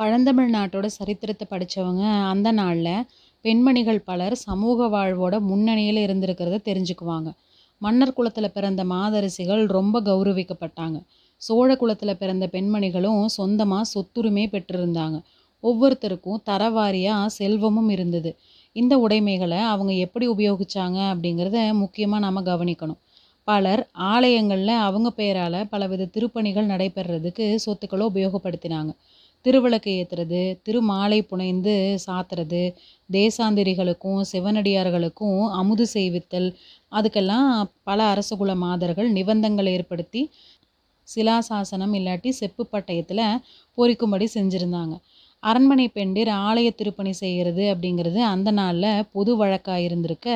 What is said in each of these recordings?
பழந்தமிழ் நாட்டோட சரித்திரத்தை படித்தவங்க அந்த நாளில் பெண்மணிகள் பலர் சமூக வாழ்வோட முன்னணியில் இருந்திருக்கிறத தெரிஞ்சுக்குவாங்க. மன்னர் குலத்தில் பிறந்த மாதரசிகள் ரொம்ப கௌரவிக்கப்பட்டாங்க. சோழ குலத்தில் பிறந்த பெண்மணிகளும் சொந்தமாக சொத்துரிமை பெற்றிருந்தாங்க. ஒவ்வொருத்தருக்கும் தரவாரியாக செல்வமும் இருந்தது. இந்த உடைமைகளை அவங்க எப்படி உபயோகித்தாங்க அப்படிங்கிறத முக்கியமாக நாம் கவனிக்கணும். பலர் ஆலயங்களில் அவங்க பெயரால் பலவித திருப்பணிகள் நடைபெறதுக்கு சொத்துக்களை உபயோகப்படுத்தினாங்க. திருவிளக்கு ஏற்றுறது, திருமாலை புனைந்து சாத்துறது, தேசாந்திரிகளுக்கும் சிவனடியார்களுக்கும் அமுது செய்வித்தல், அதுக்கெல்லாம் பல அரசகுல மாதர்கள் நிபந்தங்கள் ஏற்படுத்தி சிலாசாசனம் இல்லாட்டி செப்பு பட்டயத்தில் பொறிக்கும்படி செஞ்சுருந்தாங்க. அரண்மனை பெண்டிர் ஆலய திருப்பணி செய்கிறது அப்படிங்கிறது அந்த நாளில் பொது வழக்காக இருந்திருக்க,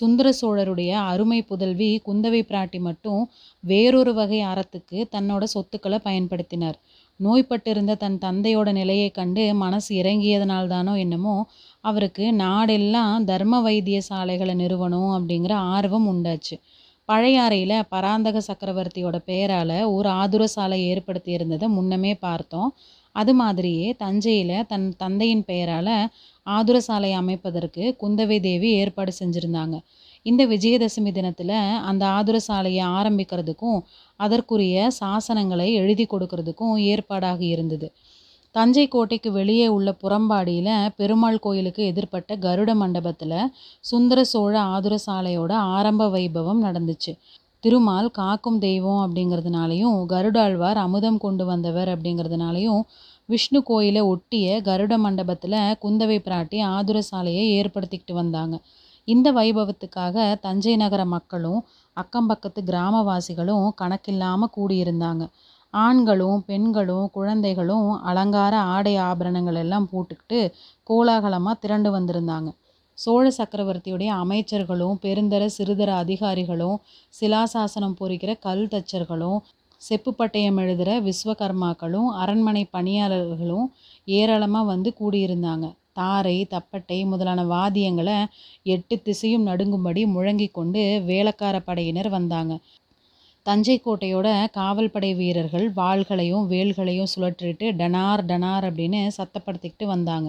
சுந்தர சோழருடைய அருமை புதல்வி குந்தவை பிராட்டி மட்டும் வேறொரு வகை அறத்துக்கு தன்னோட சொத்துக்களை பயன்படுத்தினார். நோய்பட்டிருந்த தன் தந்தையோட நிலையை கண்டு மனசு இறங்கியதனால்தானோ என்னமோ அவருக்கு நாடெல்லாம் தர்ம வைத்திய சாலைகளை நிறுவனம் அப்படிங்கிற ஆர்வம் உண்டாச்சு. பழையாறையில் பராந்தக சக்கரவர்த்தியோட பெயரால் ஒரு ஆதுர சாலை ஏற்படுத்தி இருந்ததை முன்னமே பார்த்தோம். அது மாதிரியே தஞ்சையில் தன் தந்தையின் பெயரால் ஆதுர சாலை அமைப்பதற்கு குந்தவை தேவி ஏற்பாடு செஞ்சுருந்தாங்க. இந்த விஜயதசமி தினத்தில் அந்த ஆதுர சாலையை ஆரம்பிக்கிறதுக்கும் அதற்குரிய சாசனங்களை எழுதி கொடுக்கறதுக்கும் ஏற்பாடாக இருந்தது. தஞ்சை கோட்டைக்கு வெளியே உள்ள புறம்பாடியில் பெருமாள் கோயிலுக்கு எதிர்பட்ட கருட மண்டபத்தில் சுந்தர சோழ ஆதுர சாலையோட ஆரம்ப வைபவம் நடந்துச்சு. திருமால் காக்கும் தெய்வம் அப்படிங்கிறதுனாலையும் கருடாழ்வார் அமுதம் கொண்டு வந்தவர் அப்படிங்கிறதுனாலையும் விஷ்ணு கோயிலை ஒட்டிய கருட மண்டபத்தில் குந்தவை பிராட்டி ஆதுர சாலையை ஏற்படுத்திக்கிட்டு வந்தாங்க. இந்த வைபவத்துக்காக தஞ்சை நகர மக்களும் அக்கம்பக்கத்து கிராமவாசிகளும் கணக்கில்லாமல் கூடியிருந்தாங்க. ஆண்களும் பெண்களும் குழந்தைகளும் அலங்கார ஆடை ஆபரணங்கள் எல்லாம் போட்டுக்கிட்டு கோலாகலமாக திரண்டு வந்திருந்தாங்க. சோழ சக்கரவர்த்தியுடைய அமைச்சர்களும் பெருந்தர சிறுதர அதிகாரிகளும் சிலாசாசனம் பொறிக்கிற கல் தச்சர்களும் செப்பு பட்டயம் எழுதுகிற விஸ்வகர்மாக்களும் அரண்மனை பணியாளர்களும் ஏராளமாக வந்து கூடியிருந்தாங்க. தாரை தப்பட்டை முதலான வாத்தியங்களை 8 திசையும் நடுங்கும்படி முழங்கி கொண்டு வேளக்கார படையினர் வந்தாங்க. தஞ்சை கோட்டையோட காவல்படை வீரர்கள் வாள்களையும் வேல்களையும் சுழற்றிட்டு டனார் டனார் அப்படின்னு சத்தப்படுத்திக்கிட்டு வந்தாங்க.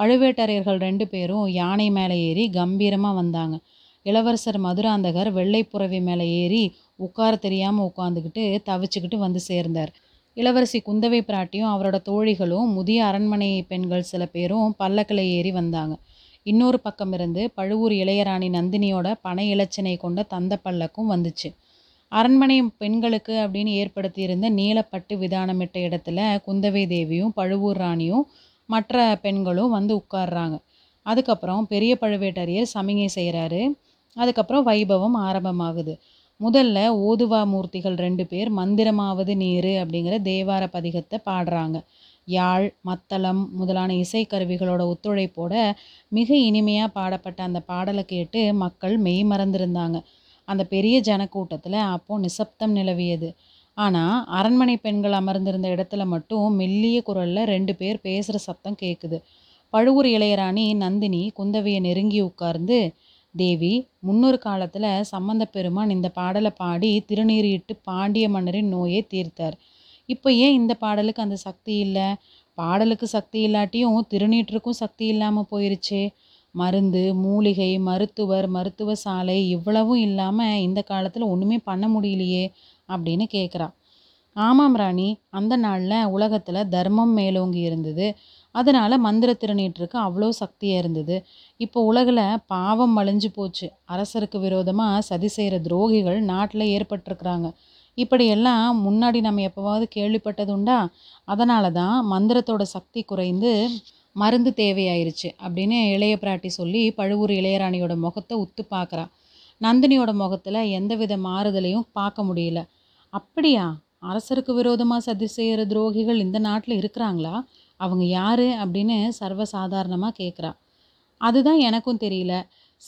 பழுவேட்டரையர்கள் 2 பேரும் யானை மேலே ஏறி கம்பீரமாக வந்தாங்க. இளவரசர் மதுராந்தகர் வெள்ளைப்புறவி மேலே ஏறி உட்கார தெரியாமல் உட்காந்துக்கிட்டு தவிச்சுக்கிட்டு வந்து சேர்ந்தார். இளவரசி குந்தவை பிராட்டியும் அவரோட தோழிகளும் முதிய அரண்மனை பெண்கள் சில பேரும் பல்லக்கில் ஏறி வந்தாங்க. இன்னொரு பக்கம் இருந்து பழுவூர் இளையராணி நந்தினியோட பனை இலச்சினை கொண்ட தந்த பல்லக்கும் வந்துச்சு. அரண்மனை பெண்களுக்கு அப்படின்னு ஏற்படுத்தியிருந்த நீலப்பட்டு விதானமிட்ட இடத்துல குந்தவை தேவியும் பழுவூர் ராணியும் மற்ற பெண்களும் வந்து உட்கார்றாங்க. அதுக்கப்புறம் பெரிய பழுவேட்டரையர் சமிகை செய்கிறாரு. அதுக்கப்புறம் வைபவம் ஆரம்பமாகுது. முதல்ல ஓதுவா மூர்த்திகள் 2 பேர் மந்திரமாவது நீர் அப்படிங்கிற தேவார பதிகத்தை பாடுறாங்க. யாழ் மத்தளம் முதலான இசைக்கருவிகளோட ஒத்துழைப்போட மிக இனிமையாக பாடப்பட்ட அந்த பாடலை கேட்டு மக்கள் மெய் மறந்திருந்தாங்க. அந்த பெரிய ஜனக்கூட்டத்தில் அப்போது நிசப்தம் நிலவியது. ஆனால் அரண்மனை பெண்கள் அமர்ந்திருந்த இடத்துல மட்டும் மெல்லிய குரலில் 2 பேர் பேசுகிற சத்தம் கேட்குது. பழுவூர் இளையராணி நந்தினி குந்தவையை நெருங்கி உட்கார்ந்து, தேவி, முன்னொரு காலத்தில் சம்பந்த பெருமான் இந்த பாடலை பாடி திருநீரிட்டு பாண்டிய மன்னரின் நோயை தீர்த்தார். இப்போ ஏன் இந்த பாடலுக்கு அந்த சக்தி இல்லை? பாடலுக்கு சக்தி இல்லாட்டியும் திருநீற்றுக்கும் சக்தி இல்லாமல் போயிருச்சே. மருந்து மூலிகை மருத்துவ சாலை இவ்வளவும் இல்லாமல் இந்த காலத்தில் ஒன்றுமே பண்ண முடியலையே அப்படின்னு கேட்குறா. ஆமாம் ராணி, அந்த நாளில் உலகத்தில் தர்மம் மேலோங்கி இருந்தது. அதனால் மந்திர திருநீற்றுக்கு அவ்வளோ சக்தியாக இருந்தது. இப்போ உலகில் பாவம் வளைஞ்சு போச்சு. அரசருக்கு விரோதமாக சதி செய்கிற துரோகிகள் நாட்டில் ஏற்பட்டிருக்கிறாங்க. இப்படியெல்லாம் முன்னாடி நம்ம எப்போவாவது கேள்விப்பட்டதுண்டா? அதனால தான் மந்திரத்தோட சக்தி குறைந்து மருந்து தேவையாயிருச்சு அப்படின்னு இளைய பிராட்டி சொல்லி பழுவூர் இளையராணியோட முகத்தை உத்து பார்க்குறா. நந்தினியோட முகத்தில் எந்தவித மாறுதலையும் பார்க்க முடியல. அப்படியா? அரசருக்கு விரோதமாக சதி செய்கிற துரோகிகள் இந்த நாட்டில் இருக்கிறாங்களா? அவங்க யார் அப்படின்னு சர்வசாதாரணமாக கேட்குறா. அதுதான் எனக்கும் தெரியல.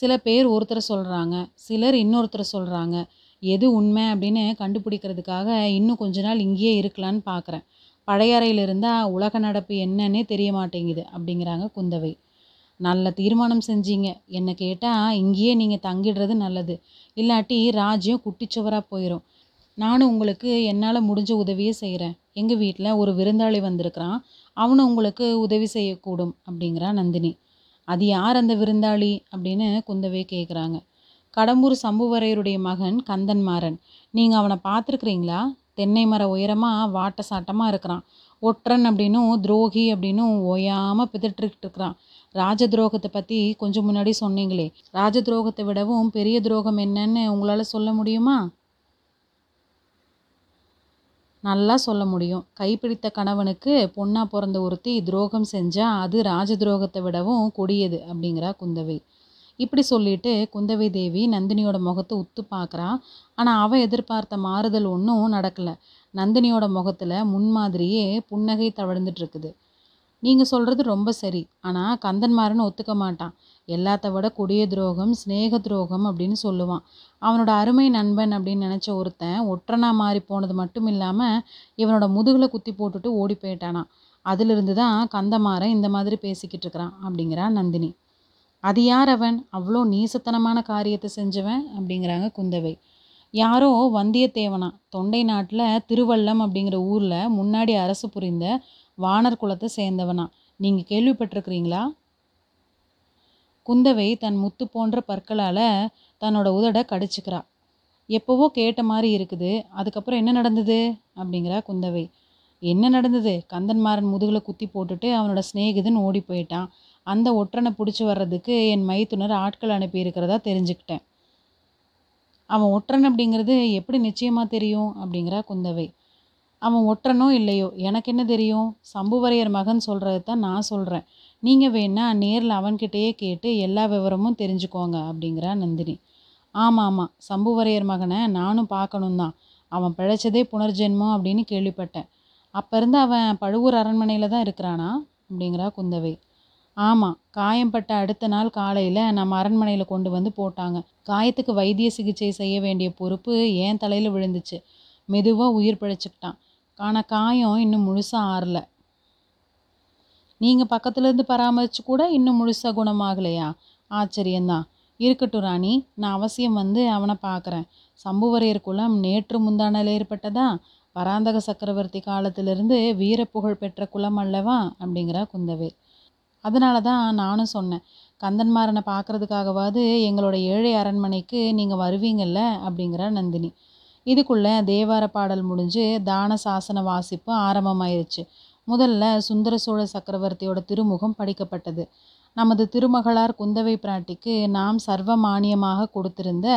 சில பேர் ஒருத்தரை சொல்கிறாங்க, சிலர் இன்னொருத்தரை சொல்கிறாங்க. எது உண்மை அப்படின்னு கண்டுபிடிக்கிறதுக்காக இன்னும் கொஞ்ச நாள் இங்கேயே இருக்கலான்னு பார்க்குறேன். பழையாறையில் இருந்தால் உலக நடப்பு என்னன்னே தெரிய மாட்டேங்குது அப்படிங்கிறாங்க குந்தவை. நல்ல தீர்மானம் செஞ்சீங்க. என்னை கேட்டால் இங்கேயே நீங்கள் தங்கிடுறது நல்லது. இல்லாட்டி ராஜ்யம் குட்டிச்சுவராக போயிடும். நானும் உங்களுக்கு என்னால் முடிஞ்ச உதவியை செய்கிறேன். எங்கள் வீட்டில் ஒரு விருந்தாளி வந்திருக்கிறான், அவனும் உங்களுக்கு உதவி செய்யக்கூடும் அப்படிங்கிறா நந்தினி. அது யார் அந்த விருந்தாளி அப்படின்னு குந்தவை கேட்குறாங்க. கடம்பூர் சம்புவரையருடைய மகன் கந்தன்மாரன். நீங்கள் அவனை பார்த்துருக்குறீங்களா? தென்னை மர உயரமாக வாட்ட சாட்டமாக இருக்கிறான். ஒற்றன் அப்படின்னும் துரோகி அப்படின்னும் ஓயாமல் பிதற்றிக்கிட்டு இருக்கிறான். ராஜ துரோகத்தை பற்றி கொஞ்சம் முன்னாடி சொன்னீங்களே, ராஜ துரோகத்தை விடவும் பெரிய துரோகம் என்னன்னு உங்களால் சொல்ல முடியுமா? நல்லா சொல்ல முடியும். கைப்பிடித்த கணவனுக்கு பொண்ணாக பிறந்த ஒருத்தி துரோகம் செஞ்சால் அது ராஜ துரோகத்தை விடவும் கொடியது அப்படிங்கிறா குந்தவை. இப்படி சொல்லிட்டு குந்தவை தேவி நந்தினியோட முகத்தை உத்து பார்க்குறா. ஆனால் அவன் எதிர்பார்த்த மாறுதல் ஒன்றும் நடக்கலை. நந்தினியோட முகத்தில் முன்மாதிரியே புன்னகை தவழ்ந்துட்டு இருக்குது. நீங்கள் சொல்கிறது ரொம்ப சரி, ஆனால் கந்தன்மாரன் ஒத்துக்க மாட்டான். எல்லாத்த விட கொடிய துரோகம் ஸ்நேக துரோகம் அப்படின்னு சொல்லுவான். அவனோட அருமை நண்பன் அப்படின்னு நினச்ச ஒருத்தன் ஒற்றனாக மாறி போனது மட்டும் இல்லாமல் இவனோட முதுகில் குத்தி போட்டுட்டு ஓடி போயிட்டானான். அதிலிருந்து தான் கந்தன்மாரன் இந்த மாதிரி பேசிக்கிட்டு இருக்கிறான் அப்படிங்கிறா நந்தினி. அது யார் அவன்? அவ்வளோ நீசத்தனமான காரியத்தை செஞ்சவன் அப்படிங்கிறாங்க குந்தவை. யாரோ வந்தியத்தேவனா தொண்டை நாட்டில் திருவள்ளம் அப்படிங்கிற ஊரில் முன்னாடி அரசு புரிந்த வானர் குலத்தை சேர்ந்தவனா? நீங்கள் கேள்விப்பட்டிருக்கிறீங்களா? குந்தவை தன் முத்து போன்ற பற்களால் தன்னோட உதடை கடிச்சிக்கிறா. எப்போவோ கேட்ட மாதிரி இருக்குது, அதுக்கப்புறம் என்ன நடந்தது அப்படிங்கிறா குந்தவை. என்ன நடந்தது? கந்தன்மாரன் முதுகில் குத்தி போட்டுட்டு அவனோட சிநேகிதன் ஓடி போயிட்டான். அந்த ஒற்றனை பிடிச்சி வர்றதுக்கு என் மைத்துனர் ஆட்கள் அனுப்பியிருக்கிறதா தெரிஞ்சுக்கிட்டேன். அவன் ஒற்றன் அப்படிங்கிறது எப்படி நிச்சயமாக தெரியும் அப்படிங்கிறா குந்தவை. அவன் ஒற்றனோ இல்லையோ எனக்கு என்ன தெரியும்? சம்புவரையர் மகன் சொல்கிறது தான் நான் சொல்கிறேன். நீங்கள் வேணா நேரில் அவன்கிட்டயே கேட்டு எல்லா விவரமும் தெரிஞ்சுக்கோங்க அப்படிங்கிறா நந்தினி. ஆமாம் ஆமாம், சம்புவரையர் மகனை நானும் பார்க்கணும் தான். அவன் பிழைச்சதே புனர்ஜென்மம் அப்படின்னு கேள்விப்பட்டேன். அப்போ இருந்து அவன் பழுவூர் அரண்மனையில் தான் இருக்கிறானா அப்படிங்கிறா குந்தவை. ஆமாம், காயம்பட்ட அடுத்த நாள் காலையில் நம்ம அரண்மனையில் கொண்டு வந்து போட்டாங்க. காயத்துக்கு வைத்திய சிகிச்சை செய்ய வேண்டிய பொறுப்பு ஏன் தலையில் விழுந்துச்சு. மெதுவாக உயிர் பிழைச்சிக்கிட்டான். ஆனால் காயம் இன்னும் முழுசாக ஆறலை. நீங்கள் பக்கத்துலேருந்து பராமரித்து கூட இன்னும் முழுசாக குணமாகலையா? ஆச்சரியந்தான். இருக்கட்டும் ராணி, நான் அவசியம் வந்து அவனை பார்க்குறேன். சம்புவரையர் குலம் நேற்று முந்தானால் ஏற்பட்டதா? பராந்தக சக்கரவர்த்தி காலத்திலிருந்து வீரப்புகழ் பெற்ற குலம் அல்லவா அப்படிங்கிறா குந்தவை. அதனால தான் நானும் சொன்னேன், கந்தன்மாரனை பார்க்குறதுக்காகவாது எங்களோட ஏழை அரண்மனைக்கு நீங்கள் வருவீங்கள்ல அப்படிங்கிறா நந்தினி. இதுக்குள்ளே தேவார பாடல் முடிஞ்சு தான சாசன வாசிப்பு ஆரம்பமாயிருச்சு. முதல்ல சுந்தர சோழ சக்கரவர்த்தியோட திருமுகம் படிக்கப்பட்டது. நமது திருமகளார் குந்தவை பிராட்டிக்கு நாம் சர்வ மானியமாக கொடுத்திருந்த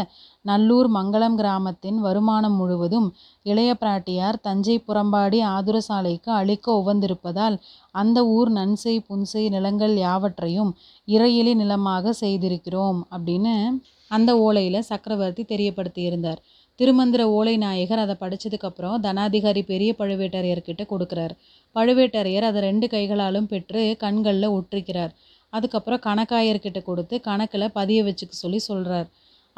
நல்லூர் மங்களம் கிராமத்தின் வருமானம் முழுவதும் இளைய பிராட்டியார் தஞ்சை புறம்பாடி ஆதுரசாலைக்கு அளிக்க உவந்திருப்பதால் அந்த ஊர் நன்செய் புன்செய் நிலங்கள் யாவற்றையும் இறையிலி நிலமாக செய்திருக்கிறோம் அப்படின்னு அந்த ஓலையில் சக்கரவர்த்தி தெரியப்படுத்தியிருந்தார். திருமந்திர ஓலை நாயகர் அதை படித்ததுக்கப்புறம் தனாதிகாரி பெரிய பழுவேட்டரையர்கிட்ட கொடுக்குறார். பழுவேட்டரையர் அதை 2 கைகளாலும் பெற்று கண்களில் ஒற்றிக்கிறார். அதுக்கப்புறம் கணக்காயர்கிட்ட கொடுத்து கணக்கில் பதிய வச்சுக்க சொல்லி சொல்கிறார்.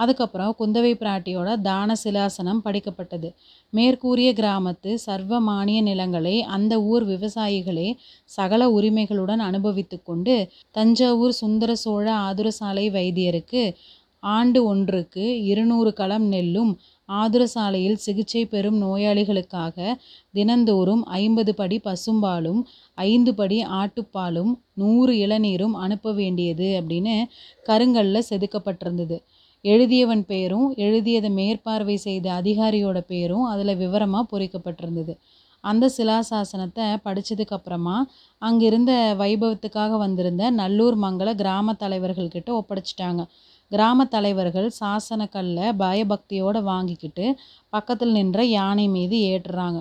அதுக்கப்புறம் குந்தவை பிராட்டியோட தான சிலாசனம் படிக்கப்பட்டது. மேற்கூறிய கிராமத்து சர்வ மானிய நிலங்களை அந்த ஊர் விவசாயிகளே சகல உரிமைகளுடன் அனுபவித்து கொண்டு தஞ்சாவூர் சுந்தர சோழ ஆதுரசாலை வைத்தியருக்கு ஆண்டு ஒன்றுக்கு 200 களம் நெல்லும் ஆதுரசாலையில் சிகிச்சை பெறும் நோயாளிகளுக்காக தினந்தோறும் 50 படி பசும்பாலும் 5 படி ஆட்டுப்பாலும் 100 இளநீரும் அனுப்ப வேண்டியது அப்படின்னு கருங்கல்ல செதுக்கப்பட்டிருந்தது. எழுதியவன் பேரும் எழுதியதை மேற்பார்வை செய்த அதிகாரியோட பேரும் அதில் விவரமாக பொறிக்கப்பட்டிருந்தது. அந்த சிலாசாசனத்தை படித்ததுக்கப்புறமா அங்கிருந்த வைபவத்துக்காக வந்திருந்த நல்லூர் மங்கள கிராம தலைவர்கள்கிட்ட ஒப்படைச்சிட்டாங்க. கிராம தலைவர்கள் சாசனக்கல்லை பயபக்தியோடு வாங்கிக்கிட்டு பக்கத்தில் நின்ற யானை மீது ஏற்றுறாங்க.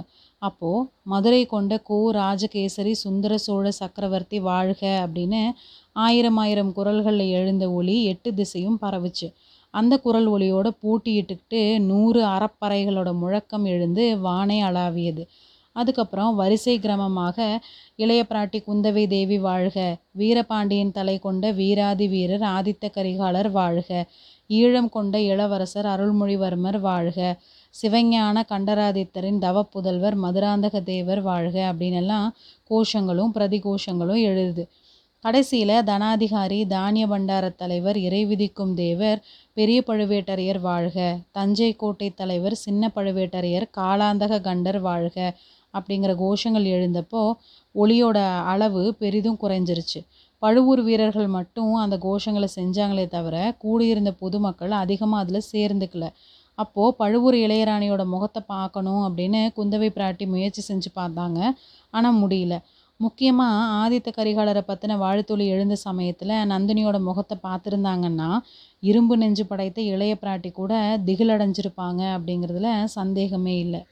அப்போது மதுரை கொண்ட கோ ராஜகேசரி சுந்தர சோழ சக்கரவர்த்தி வாழ்க அப்படின்னு 1000 குரல்களில் எழுந்த ஒளி 8 திசையும் பரவுச்சு. அந்த குரல் ஒளியோட பூட்டியிட்டுக்கிட்டு 100 அறப்பறைகளோட முழக்கம் எழுந்து வானை அளாவியது. அதுக்கப்புறம் வரிசை கிரமமாக இளைய பிராட்டி குந்தவை தேவி வாழ்க, வீரபாண்டியன் தலை கொண்ட வீராதி வீரர் ஆதித்த கரிகாலர் வாழ்க, ஈழம் கொண்ட இளவரசர் அருள்மொழிவர்மர் வாழ்க, சிவஞான கண்டராதித்தரின் தவப்புதல்வர் மதுராந்தக தேவர் வாழ்க அப்படின்னு எல்லாம் கோஷங்களும் பிரதிகோஷங்களும் எழுது. கடைசியில் தனாதிகாரி, தானிய பண்டார தலைவர், இறை விதிக்கும் தேவர், பெரிய பழுவேட்டரையர் வாழ்க, தஞ்சை கோட்டை தலைவர் சின்ன பழுவேட்டரையர், காலாந்தக கண்டர் வாழ்க அப்படிங்கிற கோஷங்கள் எழுந்தப்போ ஒளியோட அளவு பெரிதும் குறைஞ்சிருச்சு. பழுவூர் வீரர்கள் மட்டும் அந்த கோஷங்களை செஞ்சாங்களே தவிர கூடியிருந்த பொதுமக்கள் அதிகமாக அதில் சேர்ந்துக்கல. அப்போது பழுவூர் இளையராணியோட முகத்தை பார்க்கணும் அப்படின்னு குந்தவை பிராட்டி முயற்சி செஞ்சு பார்த்தாங்க, ஆனால் முடியல. முக்கியமாக ஆதித்த கரிகாலரை பற்றின வாழ்த்தொளி எழுந்த சமயத்தில் நந்தினியோட முகத்தை பார்த்துருந்தாங்கன்னா இரும்பு நெஞ்சு படைத்த இளைய பிராட்டி கூட திகிலடைஞ்சிருப்பாங்க அப்படிங்கிறதுல சந்தேகமே இல்லை.